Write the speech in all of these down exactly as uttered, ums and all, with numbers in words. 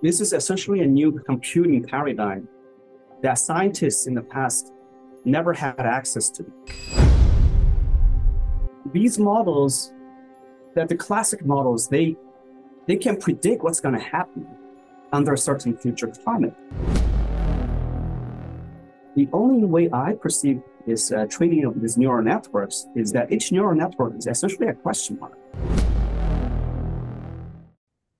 This is essentially a new computing paradigm that scientists in the past never had access to. These models, that the classic models, they, they can predict what's going to happen under a certain future climate. The only way I perceive this uh, training of these neural networks is that each neural network is essentially a question mark.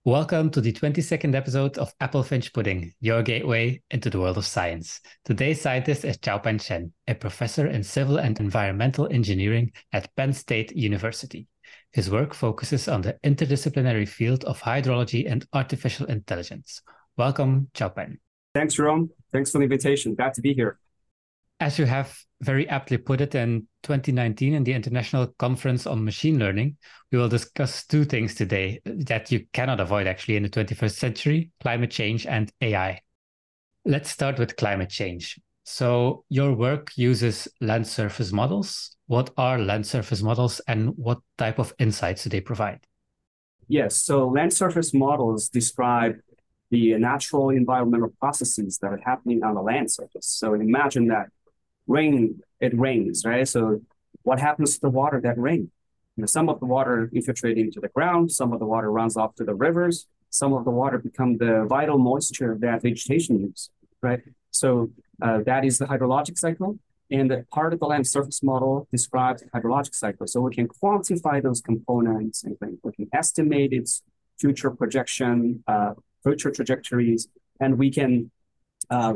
Welcome to the twenty-second episode of Apple Finch Pudding, your gateway into the world of science. Today's scientist is Chaopeng Shen, a professor in Civil and Environmental Engineering at Penn State University. His work focuses on the interdisciplinary field of hydrology and artificial intelligence. Welcome, Chaopeng. Thanks, Jerome. Thanks for the invitation. Glad to be here. As you have very aptly put it, in twenty nineteen, in the International Conference on Machine Learning, we will discuss two things today that you cannot avoid actually in the twenty-first century, climate change and A I. Let's start with climate change. So your work uses land surface models. What are land surface models and what type of insights do they provide? Yes, so land surface models describe the natural environmental processes that are happening on the land surface. So imagine that rain, it rains, right? So what happens to the water that rains? You know, some of the water infiltrates into the ground, some of the water runs off to the rivers, some of the water becomes the vital moisture that vegetation uses, right? So uh, that is the hydrologic cycle. And the part of the land surface model describes the hydrologic cycle. So we can quantify those components and we can estimate its future projection, uh, future trajectories, and we can uh,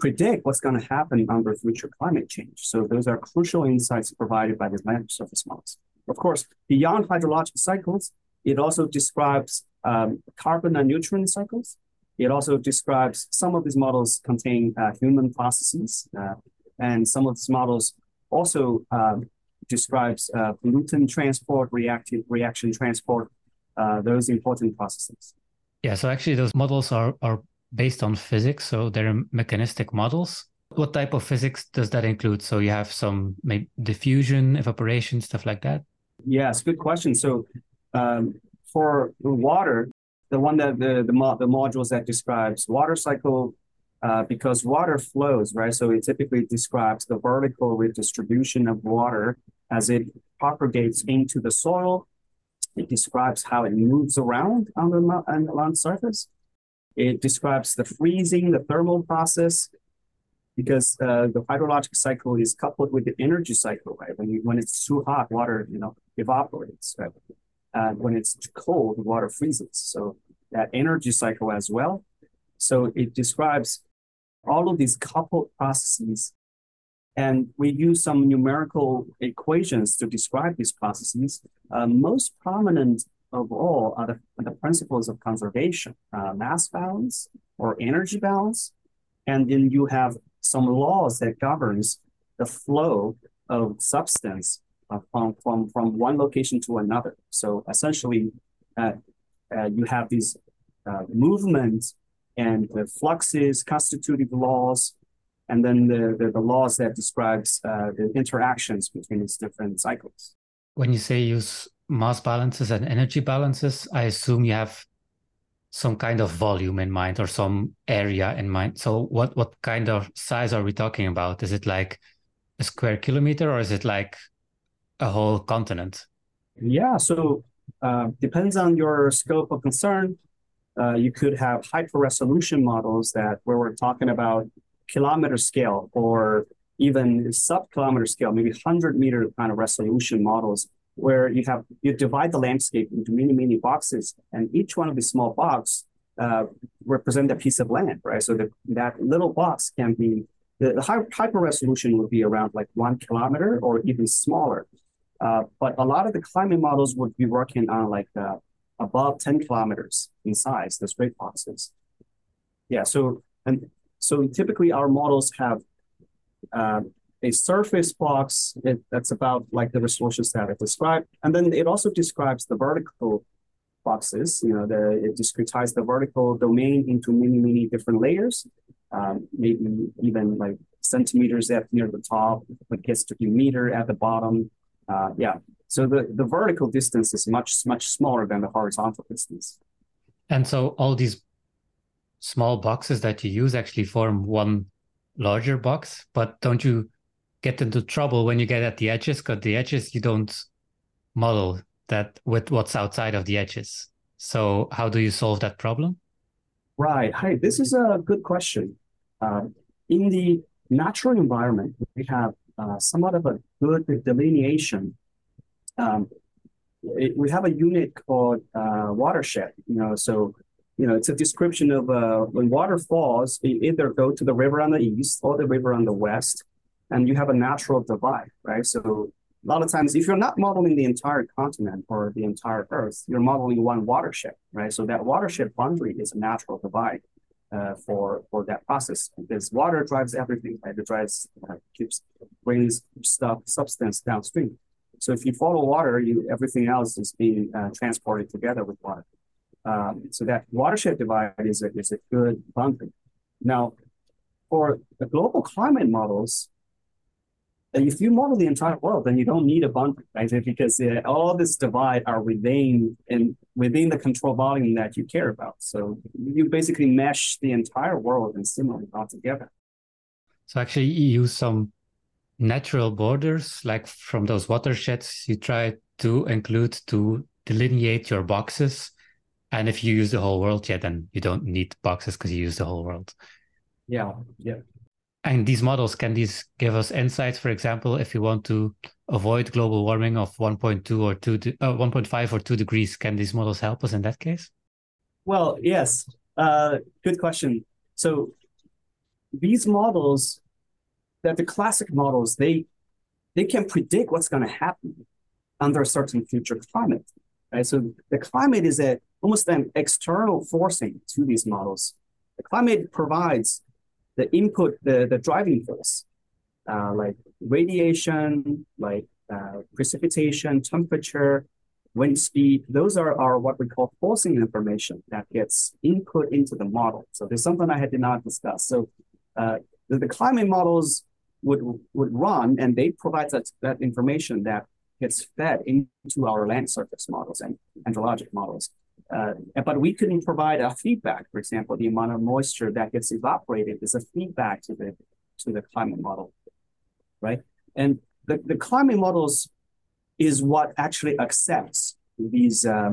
predict what's going to happen under future climate change. So those are crucial insights provided by these land surface models. Of course, beyond hydrologic cycles, it also describes um, carbon and nutrient cycles. It also describes, some of these models contain uh, human processes, uh, and some of these models also uh, describes uh, pollutant transport, reactive reaction transport, uh, those important processes. Yeah, so actually those models are, are based on physics, so they're mechanistic models. What type of physics does that include? So you have some maybe diffusion, evaporation, stuff like that? Yes, good question. So um, for water, the one that the the, mo- the modules that describes water cycle, uh, because water flows, right? So it typically describes the vertical redistribution of water as it propagates into the soil. It describes how it moves around on the, on the land surface. It describes the freezing, the thermal process, because uh, the hydrologic cycle is coupled with the energy cycle, right? When you, when it's too hot, water, you know, evaporates, right? Uh, when it's too cold, water freezes. So that energy cycle as well. So it describes all of these coupled processes. And we use some numerical equations to describe these processes. Uh, most prominent of all are the, the principles of conservation, uh, mass balance or energy balance. And then you have some laws that governs the flow of substance uh, from, from, from one location to another. So essentially, uh, uh, you have these uh, movements and the fluxes, constitutive laws, and then the, the, the laws that describes uh, the interactions between these different cycles. When you say use mass balances and energy balances, I assume you have some kind of volume in mind or some area in mind. So what, what kind of size are we talking about? Is it like a square kilometer or is it like a whole continent? Yeah, so uh, depends on your scope of concern. Uh, you could have hyper-resolution models that where we're talking about kilometer scale or even sub-kilometer scale, maybe one hundred meter kind of resolution models, where you have you divide the landscape into many, many boxes, and each one of these small boxes uh, represent a piece of land, right? So the, that little box can be, the, the hyper-resolution would be around like one kilometer or even smaller. Uh, but a lot of the climate models would be working on like uh, above ten kilometers in size, the straight boxes. Yeah, so and so typically our models have uh, a surface box it, that's about like the resolutions that I described. And then it also describes the vertical boxes. You know, the, it discretizes the vertical domain into many, many different layers, um, maybe even like centimeters at near the top, but gets to be meter at the bottom. Uh, yeah, so the, the vertical distance is much, much smaller than the horizontal distance. And so all these small boxes that you use actually form one larger box, but don't you get into trouble when you get at the edges? Because the edges, you don't model that with what's outside of the edges. So how do you solve that problem? Right. Hey, this is a good question. Uh, in the natural environment, we have uh, somewhat of a good delineation. Um, it, we have a unit called uh, watershed. You know, so you know, it's a description of uh, when water falls, it either go to the river on the east or the river on the west, and you have a natural divide, right? So a lot of times, if you're not modeling the entire continent or the entire Earth, you're modeling one watershed, right? So that watershed boundary is a natural divide uh, for for that process, because water drives everything, right? It drives, uh, keeps brings stuff, substance downstream. So if you follow water, you everything else is being uh, transported together with water. Um, so that watershed divide is a, is a good boundary. Now, for the global climate models, if you model the entire world, then you don't need a boundary, right? Because uh, all this divide are within and within the control volume that you care about. So you basically mesh the entire world and simulate all together. So actually, you use some natural borders, like from those watersheds, you try to include to delineate your boxes. And if you use the whole world, yeah, then you don't need boxes because you use the whole world. Yeah, yeah. And these models, can these give us insights, for example, if you want to avoid global warming of one point two or two, uh, one point five or two degrees, can these models help us in that case? Well, yes, uh, good question. So these models, that the classic models, they they can predict what's going to happen under a certain future climate, right? So the climate is a, almost an external forcing to these models. The climate provides the input, the, the driving force, uh, like radiation, like uh, precipitation, temperature, wind speed. Those are, are what we call forcing information that gets input into the model. So there's something I had not discussed. So uh, the, the climate models would would run, and they provide that, that information that gets fed into our land surface models and geologic models. Uh, but we couldn't provide a feedback. For example, the amount of moisture that gets evaporated is a feedback to the to the climate model, right? And the, the climate models is what actually accepts these um,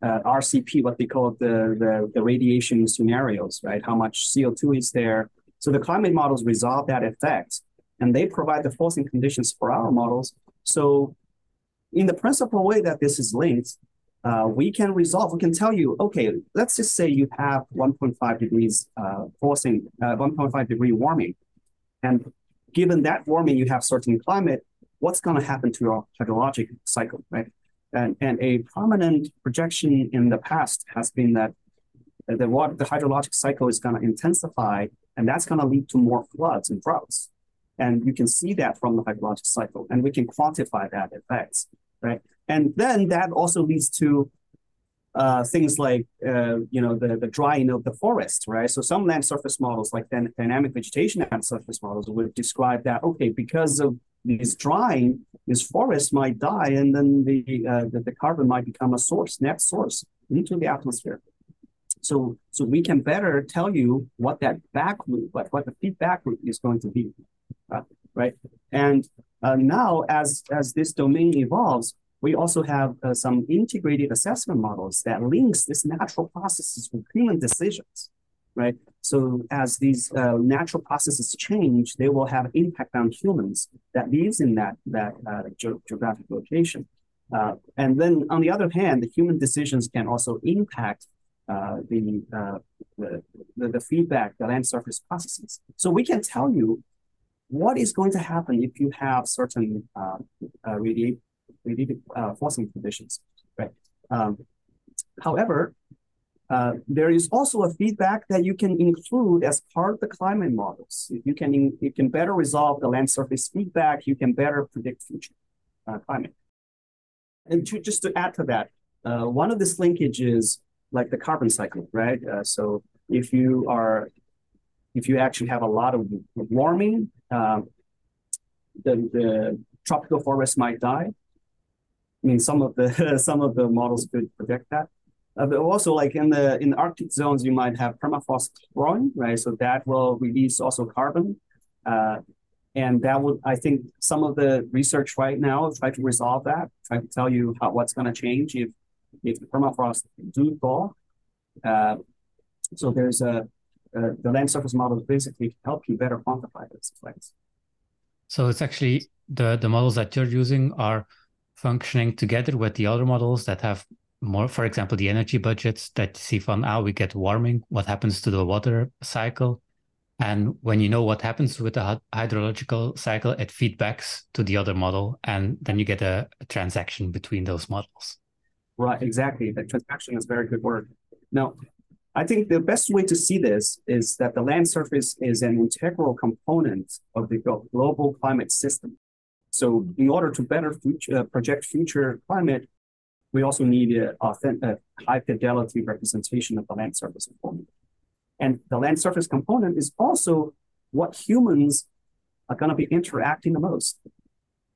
uh, R C P, what they call the, the the radiation scenarios, right? How much C O two is there? So the climate models resolve that effect, and they provide the forcing conditions for our models. So in the principal way that this is linked, Uh, we can resolve, we can tell you, okay, let's just say you have one point five degrees uh, forcing, uh, one point five degree warming. And given that warming, you have certain climate, what's going to happen to your hydrologic cycle, right? And, and a prominent projection in the past has been that the, water, the hydrologic cycle is going to intensify, and that's going to lead to more floods and droughts. And you can see that from the hydrologic cycle, and we can quantify that effects, right? And then that also leads to uh, things like, uh, you know, the, the drying of the forest, right? So some land surface models, like the dynamic vegetation land surface models, would describe that, okay, because of this drying, this forest might die, and then the, uh, the, the carbon might become a source, net source into the atmosphere. So so we can better tell you what that back loop, what, what the feedback loop is going to be, uh, right? And uh, now, as, as this domain evolves, we also have uh, some integrated assessment models that links these natural processes with human decisions, right? So as these uh, natural processes change, they will have impact on humans that lives in that, that uh, ge- geographic location. Uh, and then on the other hand, the human decisions can also impact uh, the, uh, the, the, the feedback, the land surface processes. So we can tell you what is going to happen if you have certain uh, uh, radiation Uh, forcing conditions, right? Um, however, uh, there is also a feedback that you can include as part of the climate models. You can in, you can better resolve the land surface feedback. You can better predict future uh, climate. And to, just to add to that, uh, one of these linkages, like the carbon cycle, right? Uh, so if you are, if you actually have a lot of warming, uh, the the tropical forests might die. I mean, some of the some of the models could predict that, Uh, but also, like in the in the Arctic zones, you might have permafrost growing, right? So that will release also carbon, uh, and that will, I think, some of the research right now try to resolve that. Try to tell you how, what's going to change if if the permafrost do thaw. Uh, so there's a uh, the land surface models basically help you better quantify those effects. So it's actually the the models that you're using are functioning together with the other models that have more, for example, the energy budgets that you see from how we get warming, what happens to the water cycle. And when you know what happens with the hydrological cycle, it feedbacks to the other model, and then you get a, a transaction between those models. Right, exactly. The transaction is very good work. Now, I think the best way to see this is that the land surface is an integral component of the global climate system. So in order to better future, uh, project future climate, we also need a, a high-fidelity representation of the land surface component. And the land surface component is also what humans are going to be interacting the most,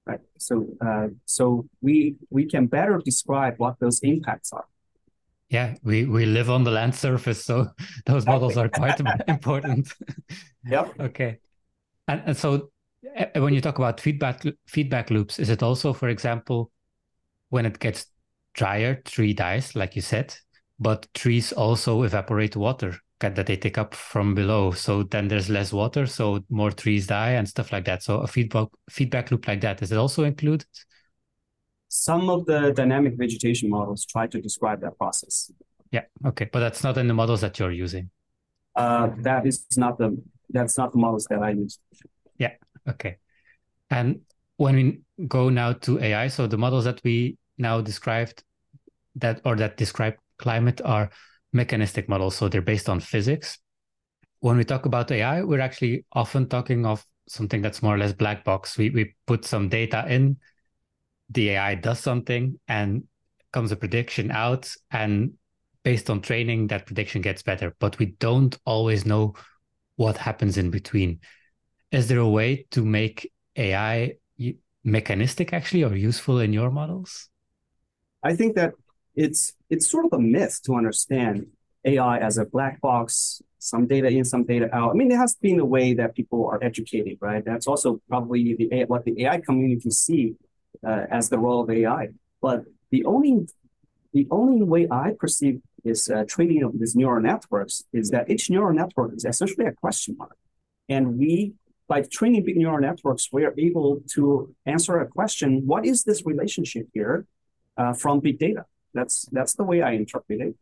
right? So, uh, so we we can better describe what those impacts are. Yeah, we, we live on the land surface, so those models are quite important. Yep. Okay. And, and so when you talk about feedback feedback loops, is it also, for example, when it gets drier, tree dies, like you said, but trees also evaporate water that they take up from below. So then there's less water, so more trees die and stuff like that. So a feedback feedback loop like that, is it also included? Some of the dynamic vegetation models try to describe that process. Yeah, okay, but that's not in the models that you're using. Uh, that is not the that's not the models that I use. Yeah, okay. And when we go now to A I, so the models that we now described that or that describe climate are mechanistic models, so they're based on physics. When we talk about A I, we're actually often talking of something that's more or less black box. We we put some data in, the A I does something, and comes a prediction out, and based on training, that prediction gets better. But we don't always know what happens in between. Is there a way to make A I mechanistic actually or useful in your models? I think that it's it's sort of a myth to understand A I as a black box, some data in, some data out. I mean, it has been the way that people are educated, right? That's also probably the what the A I community see uh, as the role of A I. But the only the only way I perceive this uh, training of these neural networks is that each neural network is essentially a question mark, and we. By training big neural networks, we are able to answer a question: what is this relationship here uh, from big data? That's that's the way I interpret it.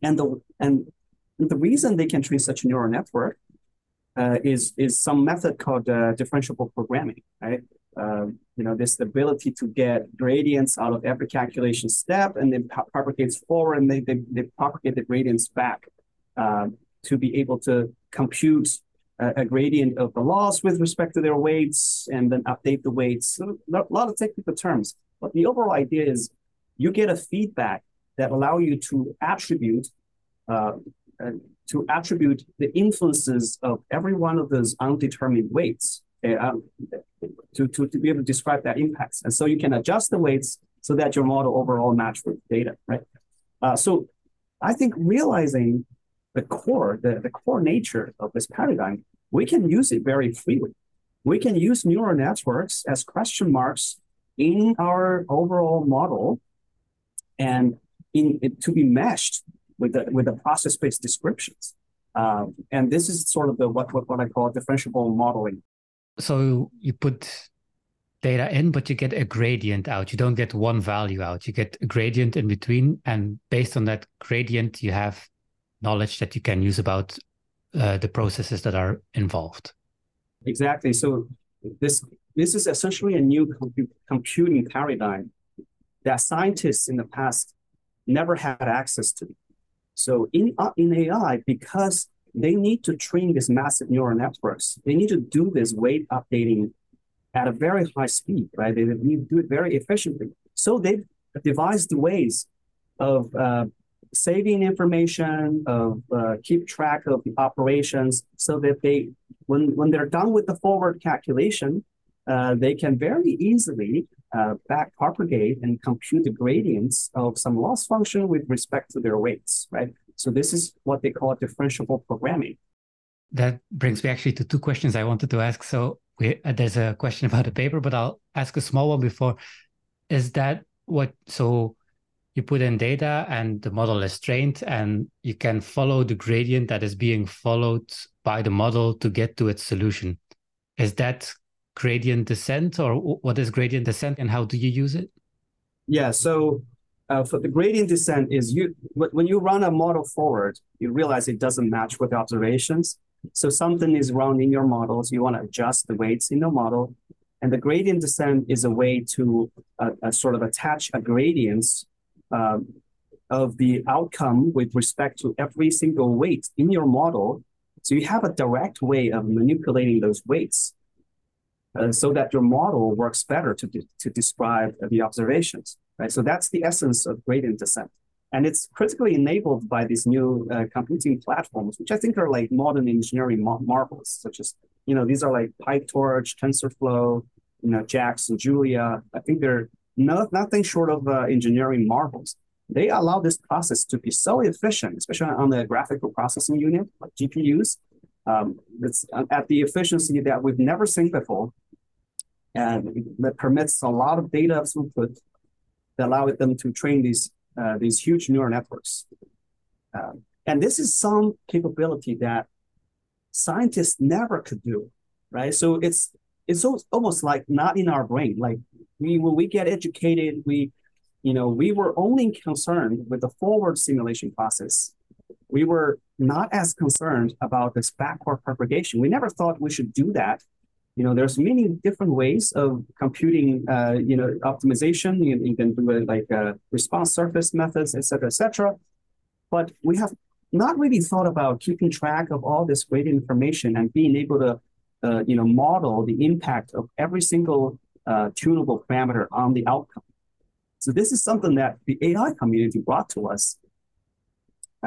And the and the reason they can train such a neural network uh, is is some method called uh, differentiable programming, right? Uh, you know, this ability to get gradients out of every calculation step, and then propagates forward, and they they, they propagate the gradients back uh, to be able to compute a gradient of the loss with respect to their weights, and then update the weights. A lot of technical terms, but the overall idea is you get a feedback that allow you to attribute uh, uh, to attribute the influences of every one of those undetermined weights uh, to, to, to be able to describe that impacts. And so you can adjust the weights so that your model overall match with data, right? Uh, so I think realizing the core, the, the core nature of this paradigm, we can use it very freely. We can use neural networks as question marks in our overall model, and in it to be meshed with the with the process-based descriptions. Um, and this is sort of the what, what what I call differentiable modeling. So you put data in, but you get a gradient out. You don't get one value out. You get a gradient in between, and based on that gradient, you have knowledge that you can use about uh, the processes that are involved. Exactly. So this this is essentially a new compu computing paradigm that scientists in the past never had access to. So in uh, in A I, because they need to train these massive neural networks, they need to do this weight updating at a very high speed, right? They need to do it very efficiently. So they've devised ways of uh, saving information, of uh, keep track of the operations, so that they, when when they're done with the forward calculation, uh, they can very easily uh, backpropagate and compute the gradients of some loss function with respect to their weights, right? So this is what they call differentiable programming. That brings me actually to two questions I wanted to ask. So we, uh, there's a question about a paper, but I'll ask a small one before. Is that what, so you put in data and the model is trained and you can follow the gradient that is being followed by the model to get to its solution. Is that gradient descent, or what is gradient descent and how do you use it? Yeah, so uh, for the gradient descent is you when you run a model forward, you realize it doesn't match with observations. So something is wrong in your models. You want to adjust the weights in the model. And the gradient descent is a way to uh, uh, sort of attach a gradient um, of the outcome with respect to every single weight in your model. So you have a direct way of manipulating those weights uh, so that your model works better to, de to describe the observations, right? So that's the essence of gradient descent. And it's critically enabled by these new uh, computing platforms, which I think are like modern engineering mar marvels, such as, you know, these are like PyTorch, TensorFlow, you know, JAX and Julia. I think they're no, nothing short of uh, engineering marvels. They allow this process to be so efficient, especially on the graphical processing unit, like G P Us. Um, it's at the efficiency that we've never seen before, and that permits a lot of data throughput that allow them to train these Uh, these huge neural networks. Um, and this is some capability that scientists never could do, right? So it's it's almost like not in our brain. Like we, when we get educated, we, you know, we were only concerned with the forward simulation process. We were not as concerned about this backward propagation. We never thought we should do that. You know, there's many different ways of computing, uh, you know, optimization. You, you can do it like uh, response surface methods, et cetera, et cetera. But we have not really thought about keeping track of all this great information and being able to, uh, you know, model the impact of every single uh, tunable parameter on the outcome. So this is something that the A I community brought to us.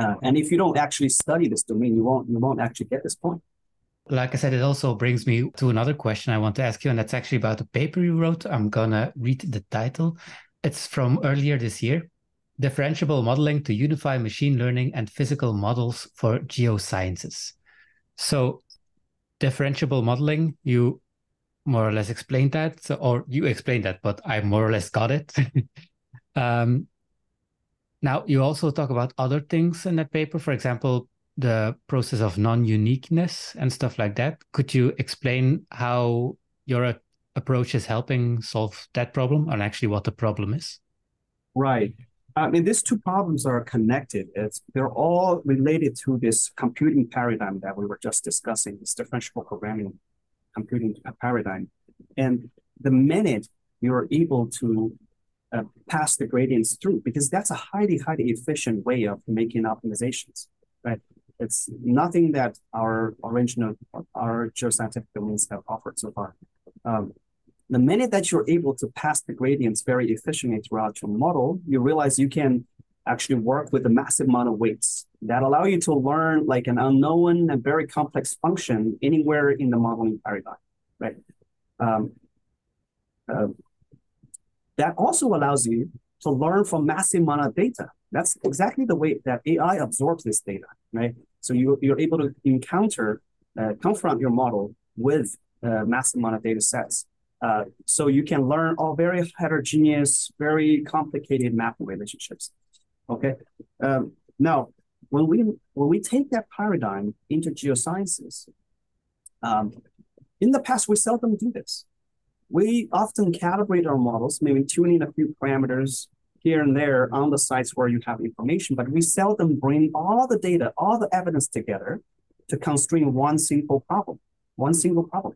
Uh, and if you don't actually study this domain, you won't, you won't actually get this point. Like I said, it also brings me to another question I want to ask you, and that's actually about a paper you wrote. I'm going to read the title. It's from earlier this year, Differentiable Modeling to Unify Machine Learning and Physical Models for Geosciences. So differentiable modeling, you more or less explained that, so, or you explained that, but I more or less got it. um, now, you also talk about other things in that paper, for example, the process of non-uniqueness and stuff like that. Could you explain how your approach is helping solve that problem and actually what the problem is? Right. I mean, these two problems are connected. It's, they're all related to this computing paradigm that we were just discussing, this differentiable programming computing paradigm. And the minute you're able to uh, pass the gradients through, because that's a highly, highly efficient way of making optimizations, right? It's nothing that our original, our geoscientific domains have offered so far. Um, the minute that you're able to pass the gradients very efficiently throughout your model, you realize you can actually work with a massive amount of weights that allow you to learn like an unknown and very complex function anywhere in the modeling paradigm, right? Um, uh, that also allows you to learn from massive amount of data. That's exactly the way that A I absorbs this data, right? So you, you're able to encounter, uh, confront your model with uh, massive amount of data sets. Uh, so you can learn all very heterogeneous, very complicated mapping relationships, okay? Um, now, when we, when we take that paradigm into geosciences, um, in the past, we seldom do this. We often calibrate our models, maybe tuning a few parameters here and there on the sites where you have information, but we seldom bring all the data, all the evidence together to constrain one single problem, one single problem.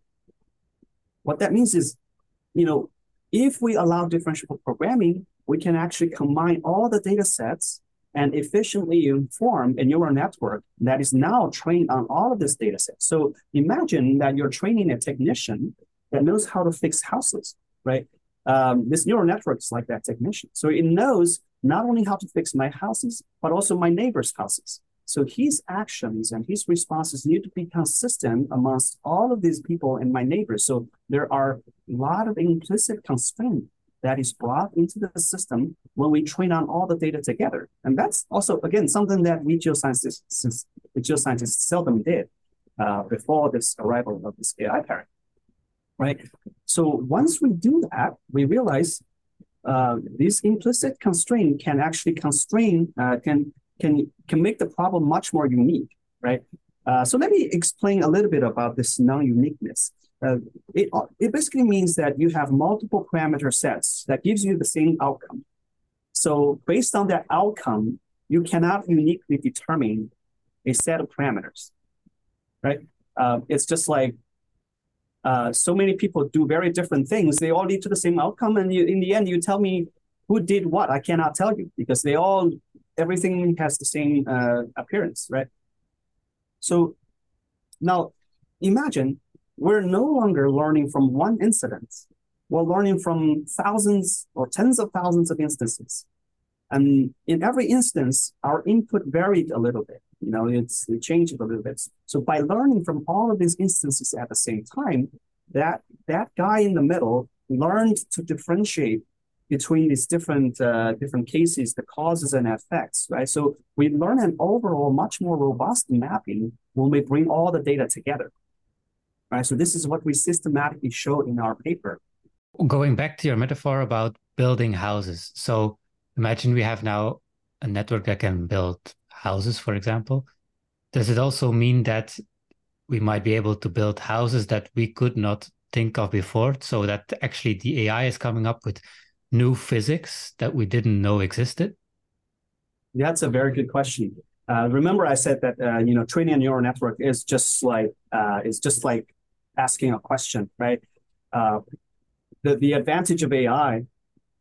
What that means is, you know, if we allow differentiable programming, we can actually combine all the data sets and efficiently inform a neural network that is now trained on all of this data sets. So imagine that you're training a technician that knows how to fix houses, right? Um, this neural network is like that technician. So it knows not only how to fix my houses, but also my neighbor's houses. So his actions and his responses need to be consistent amongst all of these people and my neighbors. So there are a lot of implicit constraints that is brought into the system when we train on all the data together. And that's also, again, something that we geoscientists, we geoscientists seldom did uh, before this arrival of this A I parent, right? So once we do that, we realize uh, this implicit constraint can actually constrain, uh, can, can, can make the problem much more unique, right? Uh, so let me explain a little bit about this non-uniqueness. Uh, it, it basically means that you have multiple parameter sets that gives you the same outcome. So based on that outcome, you cannot uniquely determine a set of parameters, right? Uh, it's just like uh, so many people do very different things. They all lead to the same outcome. And you, in the end, you tell me who did what. I cannot tell you because they all, everything has the same uh, appearance, right? So now imagine, we're no longer learning from one incident. We're learning from thousands or tens of thousands of instances. And in every instance, our input varied a little bit. You know, it's, it changed a little bit. So by learning from all of these instances at the same time, that, that guy in the middle learned to differentiate between these different, uh, different cases, the causes and effects, right? So we learn an overall much more robust mapping when we bring all the data together. Right, so this is what we systematically show in our paper. Going back to your metaphor about building houses. So imagine we have now a network that can build houses, for example. Does it also mean that we might be able to build houses that we could not think of before? So that actually the A I is coming up with new physics that we didn't know existed? That's a very good question. Uh, remember I said that, uh, you know, training a neural network is just like, uh, it's just like, asking a question, right? Uh, the, the advantage of A I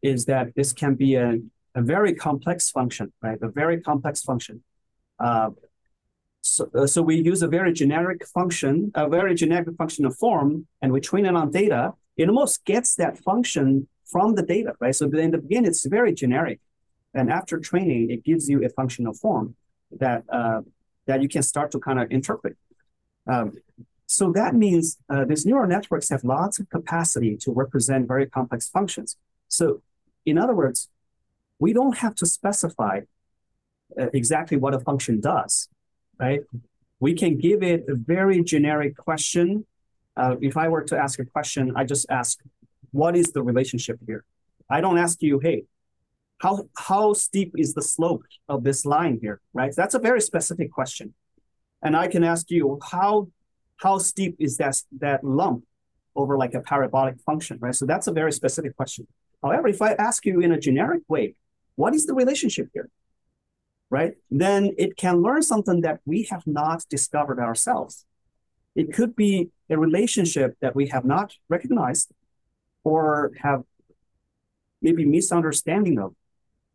is that this can be a, a very complex function, right? A very complex function. Uh, so, so we use a very generic function, a very generic function of form, and we train it on data. It almost gets that function from the data, right? So in the beginning, it's very generic. And after training, it gives you a functional form that, uh, that you can start to kind of interpret. Um, So that means uh, these neural networks have lots of capacity to represent very complex functions. So in other words, we don't have to specify uh, exactly what a function does, right? We can give it a very generic question. Uh, if I were to ask a question, I just ask, what is the relationship here? I don't ask you, hey, how, how steep is the slope of this line here, right? That's a very specific question. And I can ask you, how How steep is that, that lump over like a parabolic function, right? So that's a very specific question. However, if I ask you in a generic way, what is the relationship here, right? Then it can learn something that we have not discovered ourselves. It could be a relationship that we have not recognized or have maybe misunderstanding of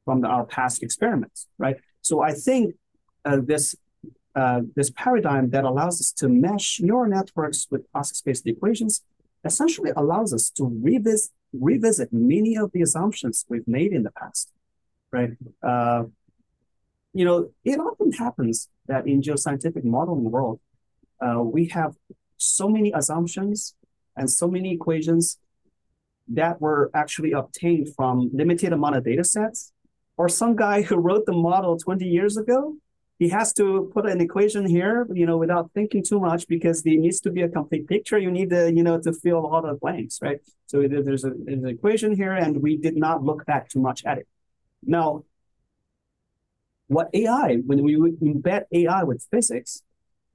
from the, our past experiments, right? So I think uh, this... Uh, this paradigm that allows us to mesh neural networks with process-based equations essentially allows us to revisit, revisit many of the assumptions we've made in the past, right? Uh, you know, it often happens that in geoscientific modeling world, uh, we have so many assumptions and so many equations that were actually obtained from limited amount of data sets, or some guy who wrote the model twenty years ago. He has to put an equation here, you know, without thinking too much because there needs to be a complete picture. You need to, you know, to fill a lot of blanks, right? So there's, a, there's an equation here and we did not look back too much at it. Now, what A I, when we embed A I with physics,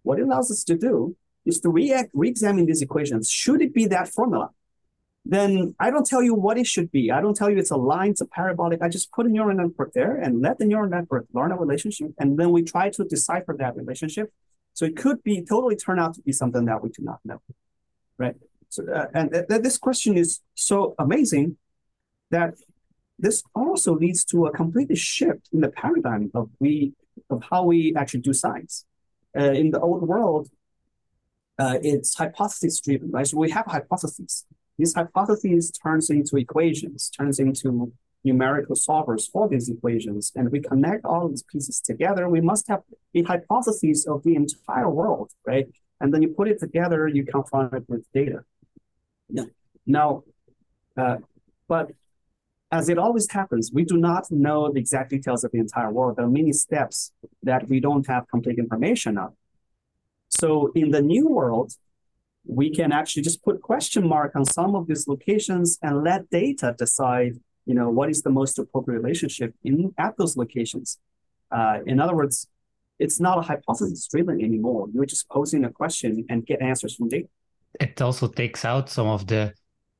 what it allows us to do is to react, re-examine these equations. Should it be that formula? Then I don't tell you what it should be. I don't tell you it's a line, it's a parabolic. I just put a neural network there and let the neural network learn a relationship. And then we try to decipher that relationship. So it could be totally turn out to be something that we do not know, right? So, uh, and th th this question is so amazing that this also leads to a complete shift in the paradigm of, we, of how we actually do science. Uh, in the old world, uh, it's hypothesis driven, right? So we have hypotheses. These hypotheses turns into equations, turns into numerical solvers for these equations, and we connect all these pieces together. We must have the hypotheses of the entire world, right? And then you put it together, you confront it with data. Yeah. Now, uh, but As it always happens, we do not know the exact details of the entire world. There are many steps that we don't have complete information of. So in the new world, we can actually just put question mark on some of these locations and let data decide, you know, what is the most appropriate relationship in at those locations. Uh, in other words, it's not a hypothesis driven anymore. You're just posing a question and get answers from data. It also takes out some of the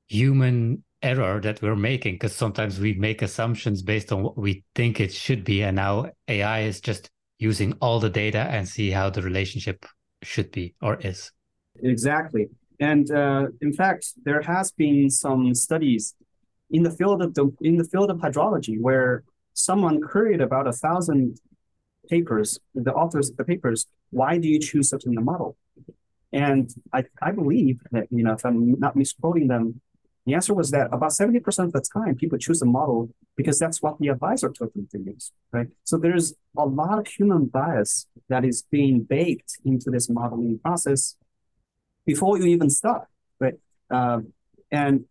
human error that we're making, because sometimes we make assumptions based on what we think it should be, and now A I is just using all the data and see how the relationship should be or is. Exactly. And uh, in fact, there has been some studies in the field of the, in the field of hydrology where someone queried about a thousand papers, the authors of the papers, why do you choose such a model? And I, I believe that, you know, if I'm not misquoting them, the answer was that about seventy percent of the time people choose a model because that's what the advisor told them to use, right? So there's a lot of human bias that is being baked into this modeling process before you even start, right? Uh, and,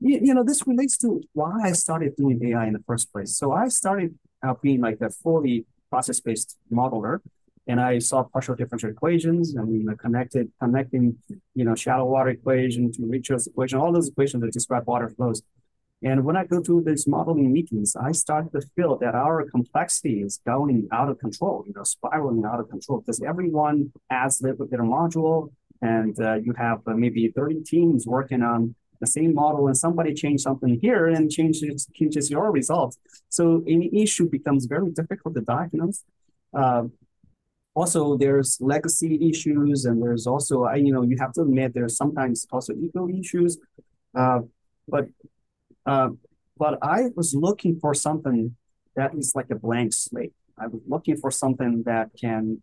you, you know, this relates to why I started doing A I in the first place. So I started out being like a fully process-based modeler, and I solved partial differential equations, and we you know, connected, connecting, you know, shallow water equation to Richard's equation, all those equations that describe water flows. And when I go to these modeling meetings, I start to feel that our complexity is going out of control, you know, spiraling out of control, because everyone adds their, their module, and uh, you have uh, maybe thirty teams working on the same model, and somebody changed something here and changes, changes your results. So any issue becomes very difficult to diagnose. Uh, Also, there's legacy issues, and there's also, you know, you have to admit there's sometimes also ego issues. Uh, but uh, but I was looking for something that is like a blank slate. I was looking for something that can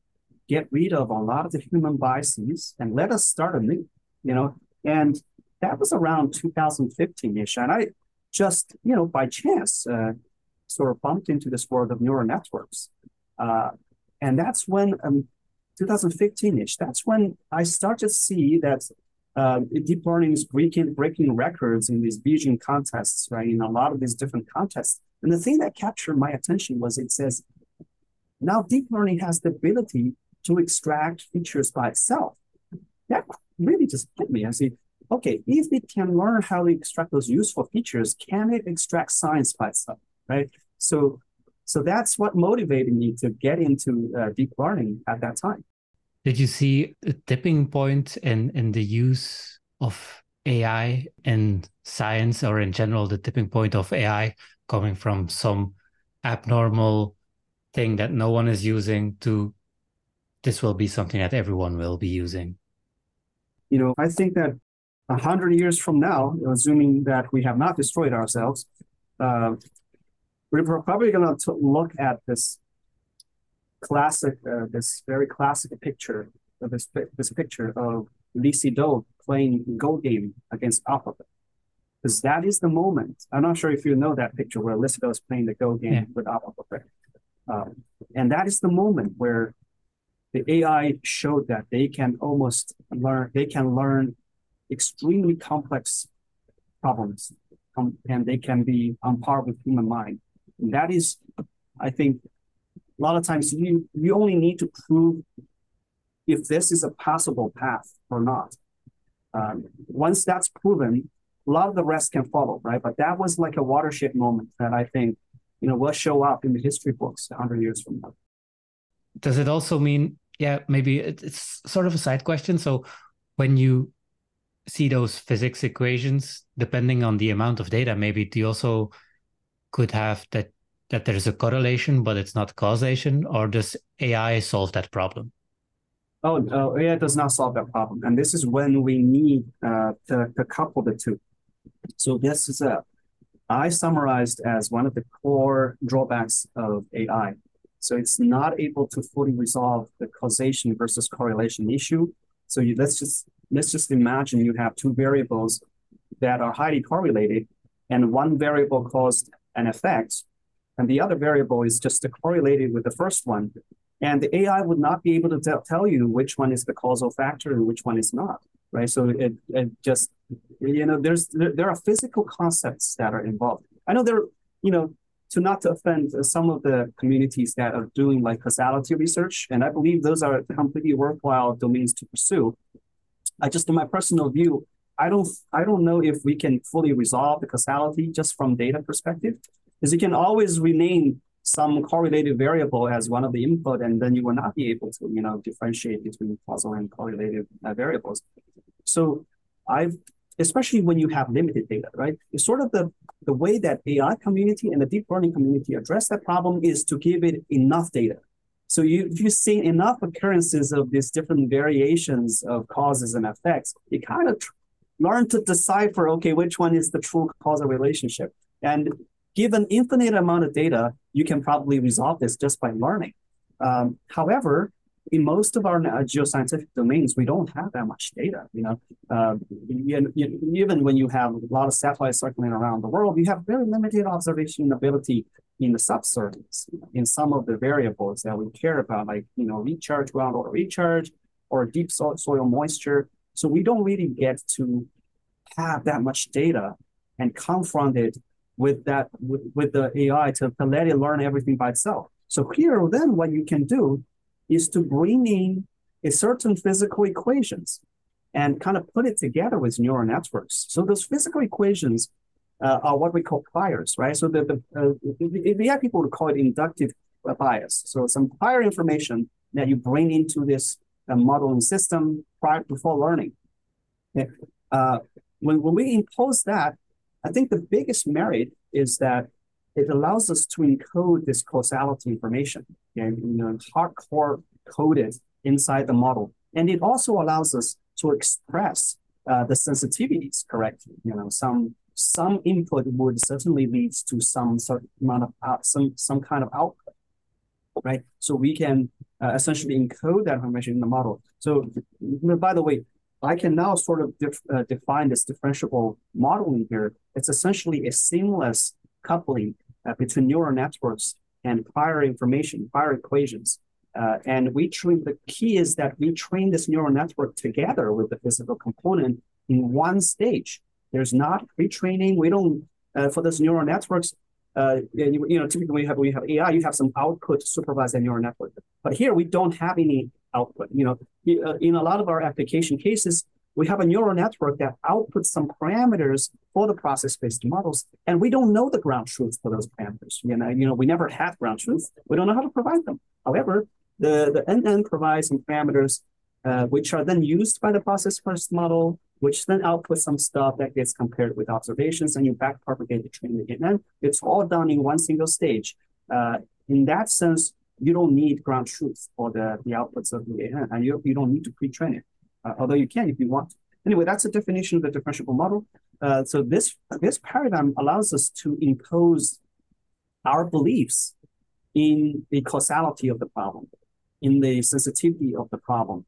get rid of a lot of the human biases and let us start anew, you know. And that was around two thousand fifteen-ish. And I just, you know, by chance, uh, sort of bumped into this world of neural networks. Uh, And that's when, um, twenty fifteen-ish, that's when I started to see that uh, deep learning is breaking, breaking records in these Beijing contests, right, in a lot of these different contests. And the thing that captured my attention was it says, now deep learning has the ability to extract features by itself. That really just hit me. I see, okay, if it can learn how to extract those useful features, can it extract science by itself, right? So... So that's what motivated me to get into uh, deep learning at that time. Did you see a tipping point in, in the use of A I in science, or in general, the tipping point of A I coming from some abnormal thing that no one is using to this will be something that everyone will be using? You know, I think that one hundred years from now, assuming that we have not destroyed ourselves, uh, we're probably going to look at this classic, uh, this very classic picture, of this this picture of Lee Sedol playing Go game against AlphaGo, because that is the moment. I'm not sure if you know that picture where Lee Sedol is playing the Go game yeah. with AlphaGo, um, and that is the moment where the A I showed that they can almost learn, they can learn extremely complex problems, um, and they can be on par with human mind. And that is, I think, a lot of times you, you only need to prove if this is a possible path or not. Um, once that's proven, a lot of the rest can follow, right? But that was like a watershed moment that I think, you know, will show up in the history books one hundred years from now. Does it also mean, yeah, maybe it's sort of a side question. So when you see those physics equations, depending on the amount of data, maybe do you also... could have that that there's a correlation, but it's not causation, or does A I solve that problem? Oh, uh, A I does not solve that problem. And this is when we need uh, to, to couple the two. So this is a, I summarized as one of the core drawbacks of A I. So it's not able to fully resolve the causation versus correlation issue. So you, let's just let's just imagine you have two variables that are highly correlated, and one variable caused an effect, and the other variable is just correlated with the first one. And the A I would not be able to tell you which one is the causal factor and which one is not. right? So it, it just, you know, there's there, there are physical concepts that are involved. I know there, you know, to not to offend some of the communities that are doing like causality research, and I believe those are completely worthwhile domains to pursue. I just, in my personal view, I don't I don't know if we can fully resolve the causality just from data perspective, because you can always rename some correlated variable as one of the input, and then you will not be able to, you know, differentiate between causal and correlated uh, variables. So I've, especially when you have limited data, right? It's sort of the, the way that A I community and the deep learning community address that problem is to give it enough data. So you, if you see enough occurrences of these different variations of causes and effects, you kind of learn to decipher, okay, which one is the true causal relationship. And given infinite amount of data, you can probably resolve this just by learning. Um, however, in most of our geoscientific domains, we don't have that much data. You know, uh, you, you, even when you have a lot of satellites circling around the world, you have very limited observation ability in the subsurface, you know, in some of the variables that we care about, like, you know, recharge, groundwater recharge, or deep soil, soil moisture. So we don't really get to have that much data and confront it with that with, with the A I to, to let it learn everything by itself. So here, then, what you can do is to bring in a certain physical equations and kind of put it together with neural networks. So those physical equations uh, are what we call priors, right? So the, the, uh, the A I people would call it inductive bias. So some prior information that you bring into this uh, modeling system prior before learning. Okay. Uh, when, when we impose that, I think the biggest merit is that it allows us to encode this causality information, and, you know, hardcore coded inside the model. And it also allows us to express uh, the sensitivities correctly. You know, some some input would certainly lead to some certain amount of uh, some some kind of output, right? So we can uh, essentially encode that information in the model. So, by the way, I can now sort of def uh, define this differentiable modeling here. It's essentially a seamless coupling uh, between neural networks and prior information, prior equations. Uh, and we train, the key is that we train this neural network together with the physical component in one stage. There's not pre-training. We don't, uh, for those neural networks, uh, you, you know, typically we have, we have A I, you have some output to supervise that neural network. But here we don't have any output. You know, in a lot of our application cases, we have a neural network that outputs some parameters for the process-based models, and we don't know the ground truth for those parameters. You know, you know, we never have ground truth. We don't know how to provide them. However, the N N provides some parameters uh, which are then used by the process-based model, which then outputs some stuff that gets compared with observations, and you backpropagate the training N N. It's all done in one single stage. Uh, in that sense, you don't need ground truth for the, the outputs of the N N, and you, you don't need to pre-train it. Uh, although you can if you want. Anyway, that's a definition of the differentiable model. Uh, so this, this paradigm allows us to impose our beliefs in the causality of the problem, in the sensitivity of the problem.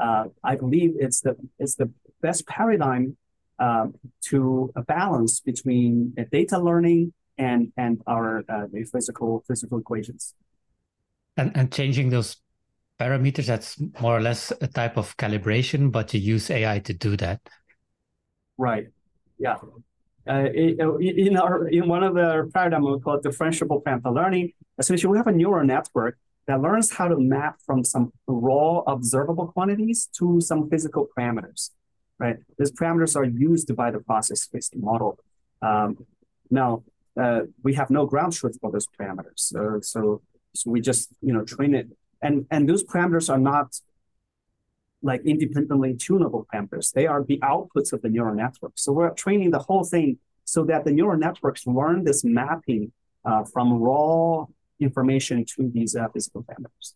Uh, I believe it's the, it's the best paradigm uh, to a balance between uh, data learning and, and our uh, the physical, physical equations. And, and changing those parameters, that's more or less a type of calibration, but you use A I to do that. Right. Yeah. Uh, in our in one of the paradigm we call it differentiable parameter learning, essentially we have a neural network that learns how to map from some raw observable quantities to some physical parameters. Right. These parameters are used by the process-based model. Um, now uh, we have no ground truth for those parameters, so so, so we just you know train it. And, and those parameters are not like independently tunable parameters. They are the outputs of the neural network. So we're training the whole thing so that the neural networks learn this mapping uh, from raw information to these uh, physical parameters.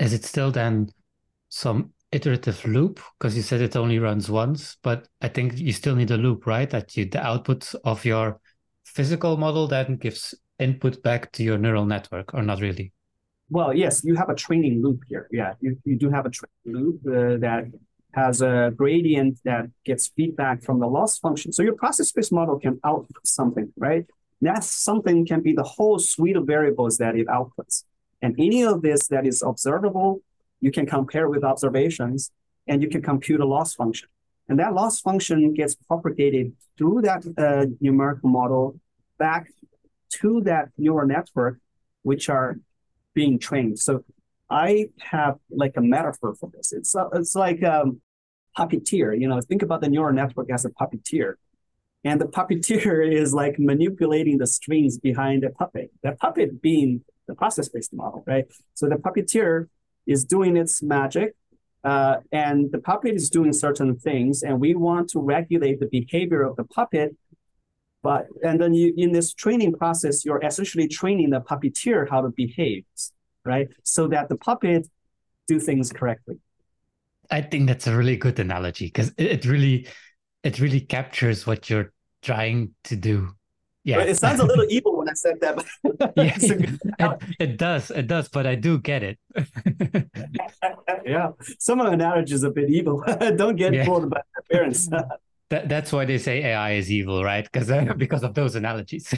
Is it still then some iterative loop? Because you said it only runs once, but I think you still need a loop, right? That you, the outputs of your physical model then gives input back to your neural network, or not really? Well, yes, you have a training loop here. Yeah, you, you do have a training loop uh, that has a gradient that gets feedback from the loss function. So your process-based model can output something, right? That something can be the whole suite of variables that it outputs. And any of this that is observable, you can compare with observations, and you can compute a loss function. And that loss function gets propagated through that uh, numerical model back to that neural network, which are being trained. So I have like a metaphor for this. It's, uh, it's like a um, puppeteer. You know, think about the neural network as a puppeteer. And the puppeteer is like manipulating the strings behind the puppet, the puppet being the process-based model, right? So the puppeteer is doing its magic, uh, and the puppet is doing certain things, and we want to regulate the behavior of the puppet. But and then you, in this training process, you're essentially training the puppeteer how to behave, right? So that the puppet do things correctly. I think that's a really good analogy, because it, it really it really captures what you're trying to do. Yeah, it sounds a little evil when I said that. But yeah, it, it does, it does, but I do get it. Yeah, some of the analogy is a bit evil. Don't get yeah. fooled by their parents. That, that's why they say A I is evil, right? Because uh, because of those analogies.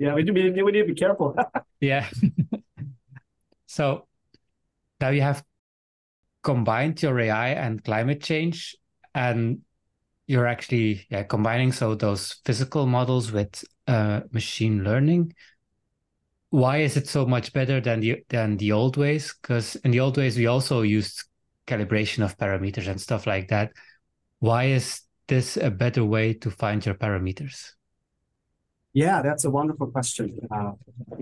Yeah, we, do, we, we need to be careful. Yeah. So now you have combined your A I and climate change, and you're actually yeah, combining so those physical models with uh, machine learning. Why is it so much better than the than the old ways? Because in the old ways we also used calibration of parameters and stuff like that. Why is this a better way to find your parameters? Yeah, that's a wonderful question. Uh,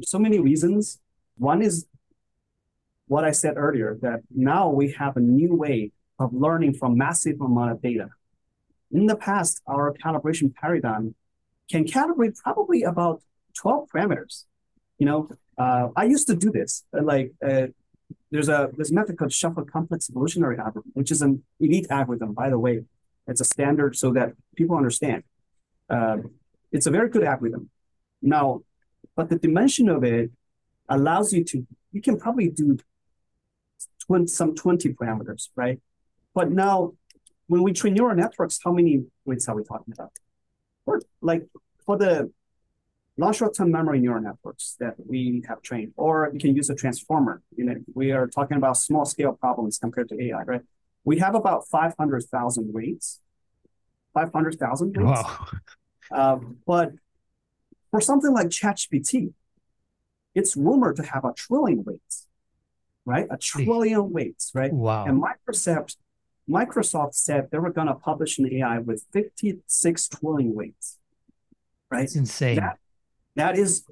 so many reasons. One is what I said earlier, that now we have a new way of learning from massive amount of data. In the past, our calibration paradigm can calibrate probably about twelve parameters. You know, uh, I used to do this. Like, uh, there's a there's a method called Shuffle Complex Evolutionary Algorithm, which is an elite algorithm, by the way. It's a standard so that people understand. Uh, it's a very good algorithm. Now, but the dimension of it allows you to, you can probably do twenty, some twenty parameters, right? But now, when we train neural networks, how many weights are we talking about? Or like for the long short-term memory neural networks that we have trained, or you can use a transformer. You know, we are talking about small-scale problems compared to A I, right? We have about five hundred thousand weights, five hundred thousand weights. Wow. Uh, but for something like ChatGPT, it's rumored to have a trillion weights, right? A trillion weights, right? Wow. And Microsoft, Microsoft said they were going to publish an A I with fifty-six trillion weights, right? That's insane. That, that is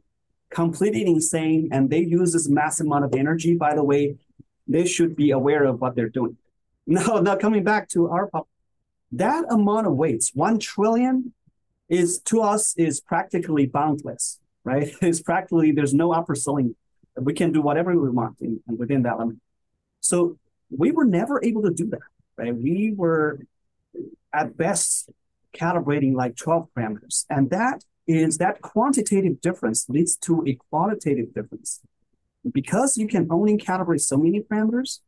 completely insane. And they use this massive amount of energy, by the way. They should be aware of what they're doing. No, now coming back to our problem, that amount of weights, one trillion, is to us is practically boundless, right? It's practically, there's no upper ceiling. We can do whatever we want in, within that limit. So we were never able to do that, right? We were at best calibrating like twelve parameters. And that is, that quantitative difference leads to a qualitative difference. Because you can only calibrate so many parameters,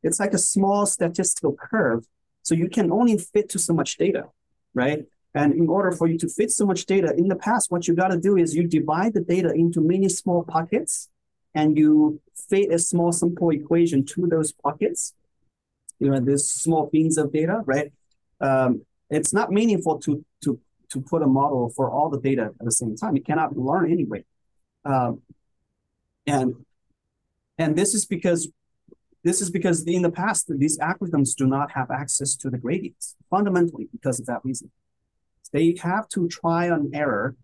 it's like a small statistical curve. So you can only fit to so much data, right? And in order for you to fit so much data, in the past, what you got to do is you divide the data into many small pockets, and you fit a small simple equation to those pockets. You know, these small beans of data, right? Um, it's not meaningful to, to, to put a model for all the data at the same time. You cannot learn anyway. Um, and, and this is because This is because in the past, these algorithms do not have access to the gradients, fundamentally because of that reason. They have to try and error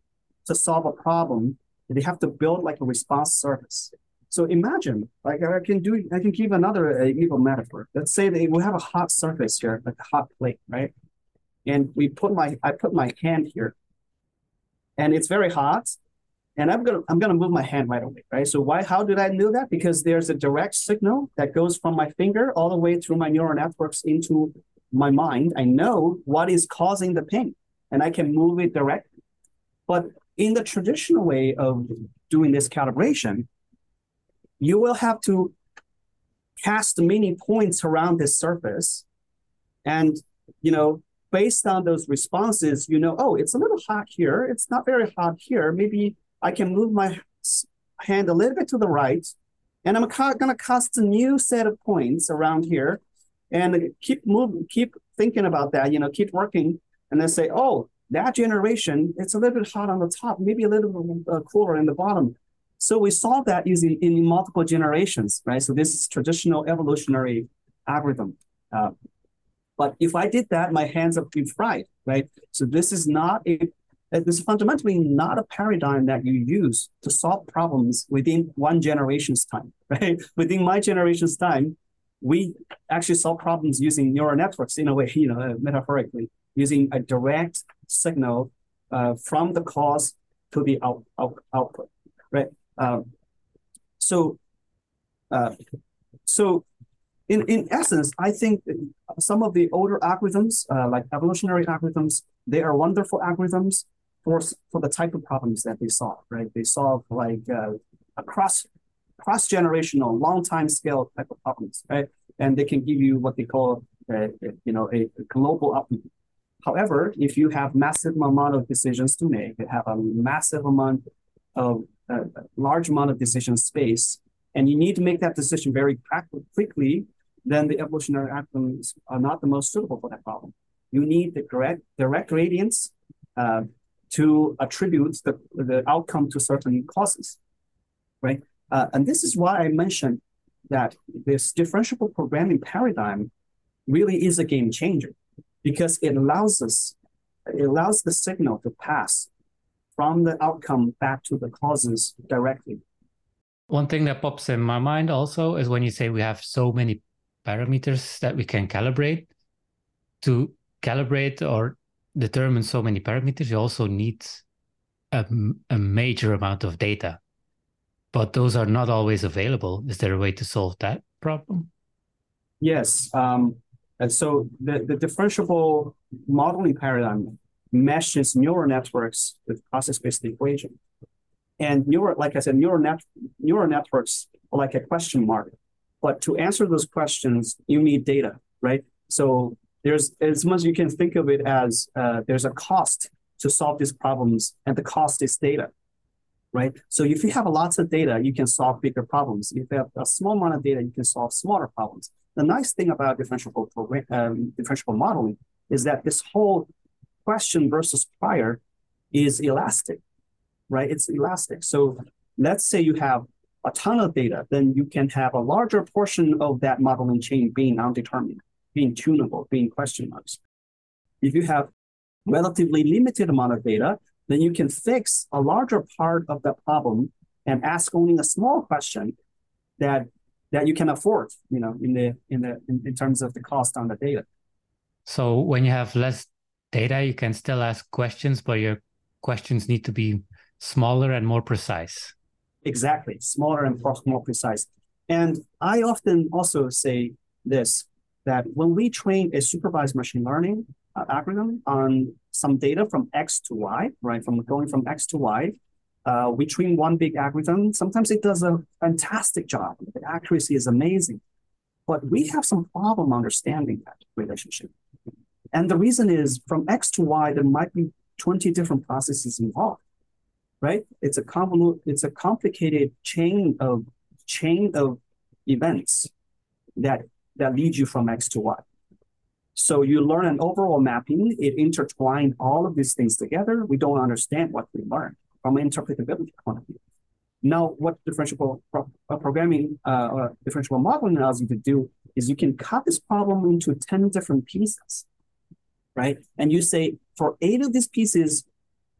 to solve a problem. They have to build like a response surface. So imagine, like I can do, I can give another uh, evil metaphor. Let's say that we have a hot surface here, like a hot plate, right? And we put my, I put my hand here, and it's very hot. And I'm gonna I'm gonna move my hand right away, right? So why? How did I know that? Because there's a direct signal that goes from my finger all the way through my neural networks into my mind. I know what is causing the pain, and I can move it directly. But in the traditional way of doing this calibration, you will have to cast many points around this surface, and you know. Based on those responses, you know, oh, it's a little hot here. It's not very hot here. Maybe I can move my hand a little bit to the right, and I'm going to cast a new set of points around here. and keep moving, keep thinking about that, you know, keep working, and then say, oh, that generation, it's a little bit hot on the top, maybe a little bit uh, cooler in the bottom. So we saw that using in multiple generations, right? So this is traditional evolutionary algorithm. Uh, but if I did that, my hands have been fried, right? So this is not a, this is fundamentally not a paradigm that you use to solve problems within one generation's time, right? Within my generation's time, we actually solve problems using neural networks in a way, you know, uh, metaphorically, using a direct signal uh, from the cause to the out, out, output, right? Um, so, uh, so in, in essence, I think some of the older algorithms, uh, like evolutionary algorithms, they are wonderful algorithms for, for the type of problems that they solve, right? They solve like uh, a cross, cross-generational, long-time scale type of problems, right? And they can give you what they call, uh, you know, a, a global output. However, if you have massive amount of decisions to make, you have a massive amount of, a uh, large amount of decision space, and you need to make that decision very quickly, then the evolutionary algorithms are not the most suitable for that problem. You need the correct direct gradients uh, to attribute the, the outcome to certain causes, right? Uh, and this is why I mentioned that this differentiable programming paradigm really is a game changer, because it allows us, it allows the signal to pass from the outcome back to the causes directly. One thing that pops in my mind also is when you say we have so many parameters that we can calibrate, to calibrate or determine so many parameters, you also need a, a major amount of data, but those are not always available. Is there a way to solve that problem? Yes. Um, and so the, the differentiable modeling paradigm meshes neural networks with process-based equation. And neural, like I said, neural, net, neural networks are like a question mark. But to answer those questions, you need data, right? So there's as much you can think of it as uh, there's a cost to solve these problems, and the cost is data, right? So if you have lots of data, you can solve bigger problems. If you have a small amount of data, you can solve smaller problems. The nice thing about differentiable, program, um, differentiable modeling is that this whole question versus prior is elastic, right? It's elastic. So let's say you have a ton of data, then you can have a larger portion of that modeling chain being undetermined, being tunable, being question marks. If you have relatively limited amount of data, then you can fix a larger part of the problem and ask only a small question that that you can afford, you know, in the in the in, in terms of the cost on the data. So when you have less data, you can still ask questions, but your questions need to be smaller and more precise. Exactly, smaller and more precise. And I often also say this, that when we train a supervised machine learning uh, algorithm on some data from X to Y, right, from going from X to Y, uh, we train one big algorithm. Sometimes it does a fantastic job. The accuracy is amazing. But we have some problem understanding that relationship. And the reason is from X to Y, there might be twenty different processes involved, right? It's a convoluted, it's a complicated chain of chain of events that that lead you from X to Y. So you learn an overall mapping. It intertwined all of these things together. We don't understand what we learned from an interpretability point of view. Now, what differentiable pro uh, programming uh, or differentiable modeling allows you to do is you can cut this problem into ten different pieces, right? And you say, for eight of these pieces,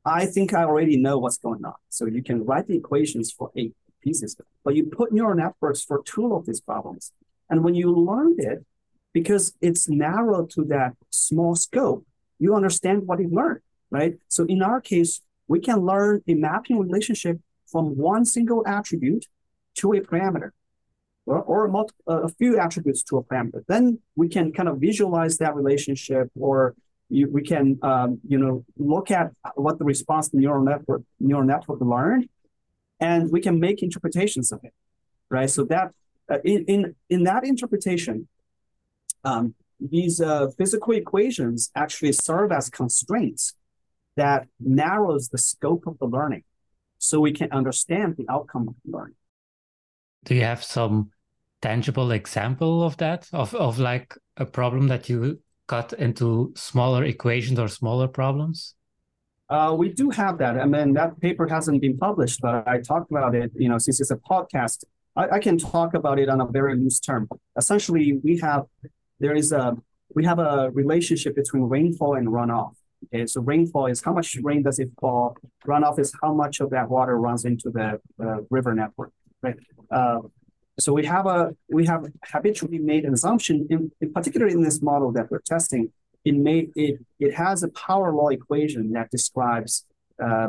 I think I already know what's going on. So you can write the equations for eight pieces, but you put neural networks for two of these problems. And when you learned it, because it's narrow to that small scope, you understand what you learned, right? So in our case, we can learn a mapping relationship from one single attribute to a parameter, or, or multiple, uh, a few attributes to a parameter. Then we can kind of visualize that relationship, or you, we can um, you know, look at what the response to neural network, neural network learned, and we can make interpretations of it, right? So that Uh, in, in, in that interpretation, um, these uh, physical equations actually serve as constraints that narrows the scope of the learning so we can understand the outcome of the learning. Do you have some tangible example of that, of, of like a problem that you cut into smaller equations or smaller problems? Uh, we do have that. I mean, that paper hasn't been published, but I talked about it, you know, since it's a podcast, I, I can talk about it on a very loose term. Essentially, we have, there is a, we have a relationship between rainfall and runoff. Okay, so rainfall is how much rain does it fall? Runoff is how much of that water runs into the uh, river network, right? Uh, so we have a we have habitually made an assumption, in, in particular in this model that we're testing. It made it it has a power law equation that describes uh,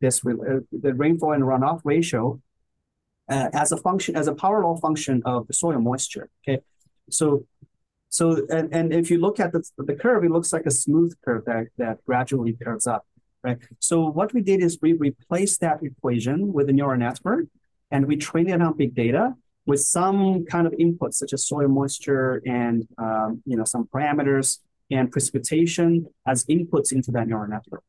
this uh, the rainfall and runoff ratio uh, as a function as a power law function of the soil moisture. Okay, so. So, and, and if you look at the, the curve, it looks like a smooth curve that, that gradually curves up, right? So what we did is we replaced that equation with a neural network, and we trained it on big data with some kind of inputs, such as soil moisture and um, you know, some parameters and precipitation as inputs into that neural network.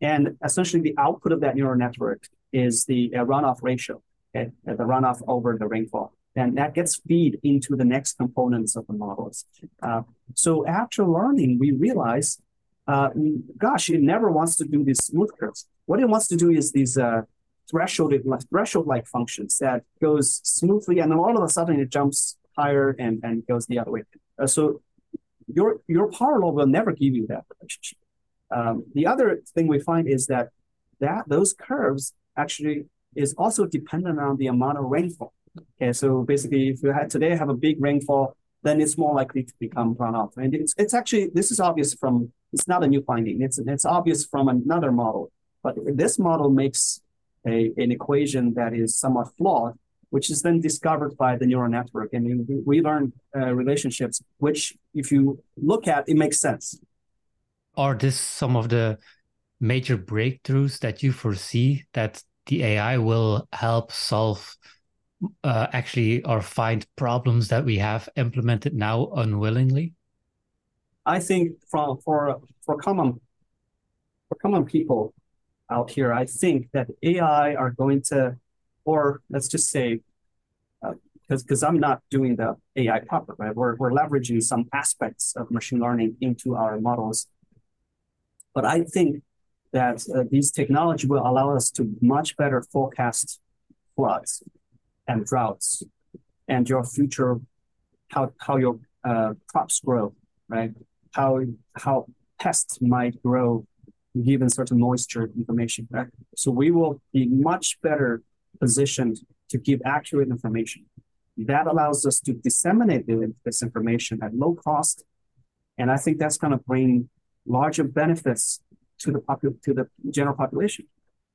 And essentially the output of that neural network is the uh, runoff ratio, okay? The runoff over the rainfall. And that gets feed into the next components of the models. Uh, so after learning, we realize, uh, gosh, it never wants to do these smooth curves. What it wants to do is these uh, threshold threshold-like functions that goes smoothly, and then all of a sudden it jumps higher and, and goes the other way. Uh, so your your power law will never give you that relationship. Um, the other thing we find is that that those curves actually is also dependent on the amount of rainfall. Okay, so basically, if you had today have a big rainfall, then it's more likely to become runoff. And it's it's actually, this is obvious from, it's not a new finding. It's it's obvious from another model. But this model makes a, an equation that is somewhat flawed, which is then discovered by the neural network. And we, we learn uh, relationships, which if you look at, it makes sense. Are this some of the major breakthroughs that you foresee that the A I will help solve Uh, actually or find problems that we have implemented now unwillingly? I think for for for common for common people out here, I think that A I are going to, or let's just say, because uh, because I'm not doing the A I proper, right? We're we're leveraging some aspects of machine learning into our models, but I think that uh, these technology will allow us to much better forecast floods and droughts, and your future, how how your uh, crops grow, right? How how pests might grow, given certain moisture information, right? So we will be much better positioned to give accurate information. That allows us to disseminate this information at low cost, and I think that's going to bring larger benefits to the popu- to the general population.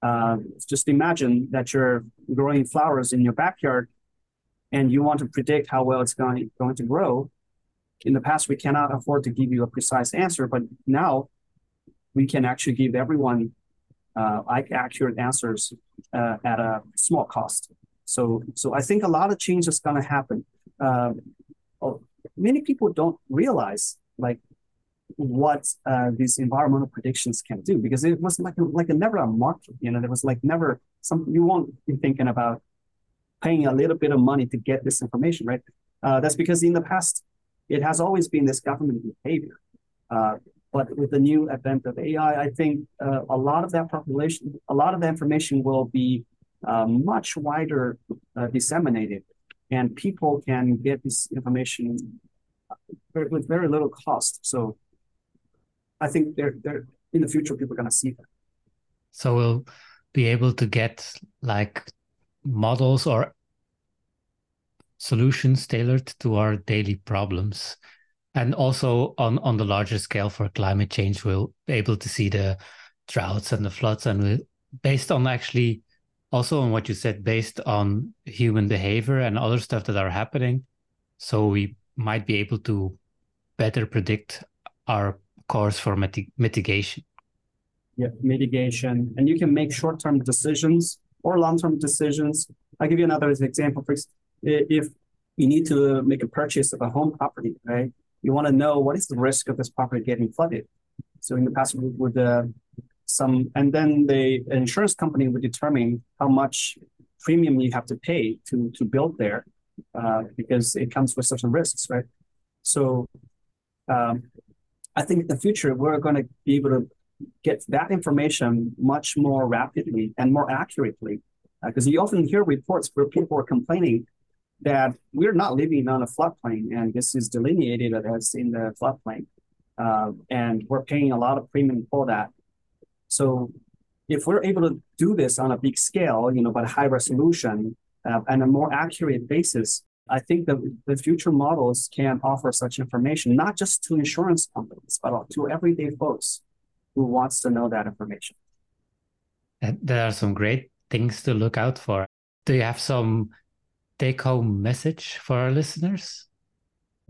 Uh, just imagine that you're growing flowers in your backyard and you want to predict how well it's going, going to grow. In the past, we cannot afford to give you a precise answer, but now we can actually give everyone uh, accurate answers uh, at a small cost. So, so I think a lot of change is going to happen. Uh, many people don't realize, like, what uh, these environmental predictions can do, because it was like a, like a never a market, you know, there was like never something. You won't be thinking about paying a little bit of money to get this information, right? Uh, that's because in the past, it has always been this government behavior. Uh, but with the new advent of A I, I think uh, a lot of that population, a lot of the information will be uh, much wider uh, disseminated, and people can get this information with very little cost. So I think they're, they're in the future, people are going to see that. So we'll be able to get like models or solutions tailored to our daily problems. And also on, on the larger scale for climate change, we'll be able to see the droughts and the floods. And we'll, based on actually also on what you said, based on human behavior and other stuff that are happening. So we might be able to better predict our course for mit- mitigation. Yeah, mitigation. And you can make short-term decisions or long-term decisions. I'll give you another example. If you need to make a purchase of a home property, right? You want to know what is the risk of this property getting flooded. So in the past, we would uh, some, and then the insurance company would determine how much premium you have to pay to, to build there. uh, because it comes with certain risks, right? So um, I think in the future, we're going to be able to get that information much more rapidly and more accurately. Because uh, you often hear reports where people are complaining that we're not living on a floodplain, and this is delineated as in the floodplain. Uh, and we're paying a lot of premium for that. So if we're able to do this on a big scale, you know, but a high resolution uh, and a more accurate basis, I think the, the future models can offer such information, not just to insurance companies, but to everyday folks who wants to know that information. And there are some great things to look out for. Do you have some take-home message for our listeners?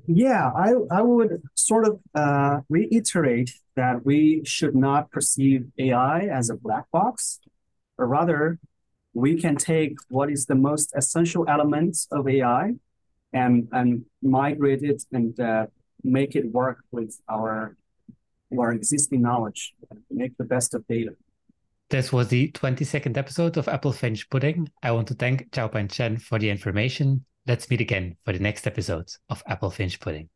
Yeah, I, I would sort of uh, reiterate that we should not perceive A I as a black box, but rather we can take what is the most essential elements of A I and, and migrate it and uh, make it work with our, our existing knowledge, and make the best of data. This was the twenty-second episode of Apple Finch Pudding. I want to thank Chaopeng Shen for the information. Let's meet again for the next episode of Apple Finch Pudding.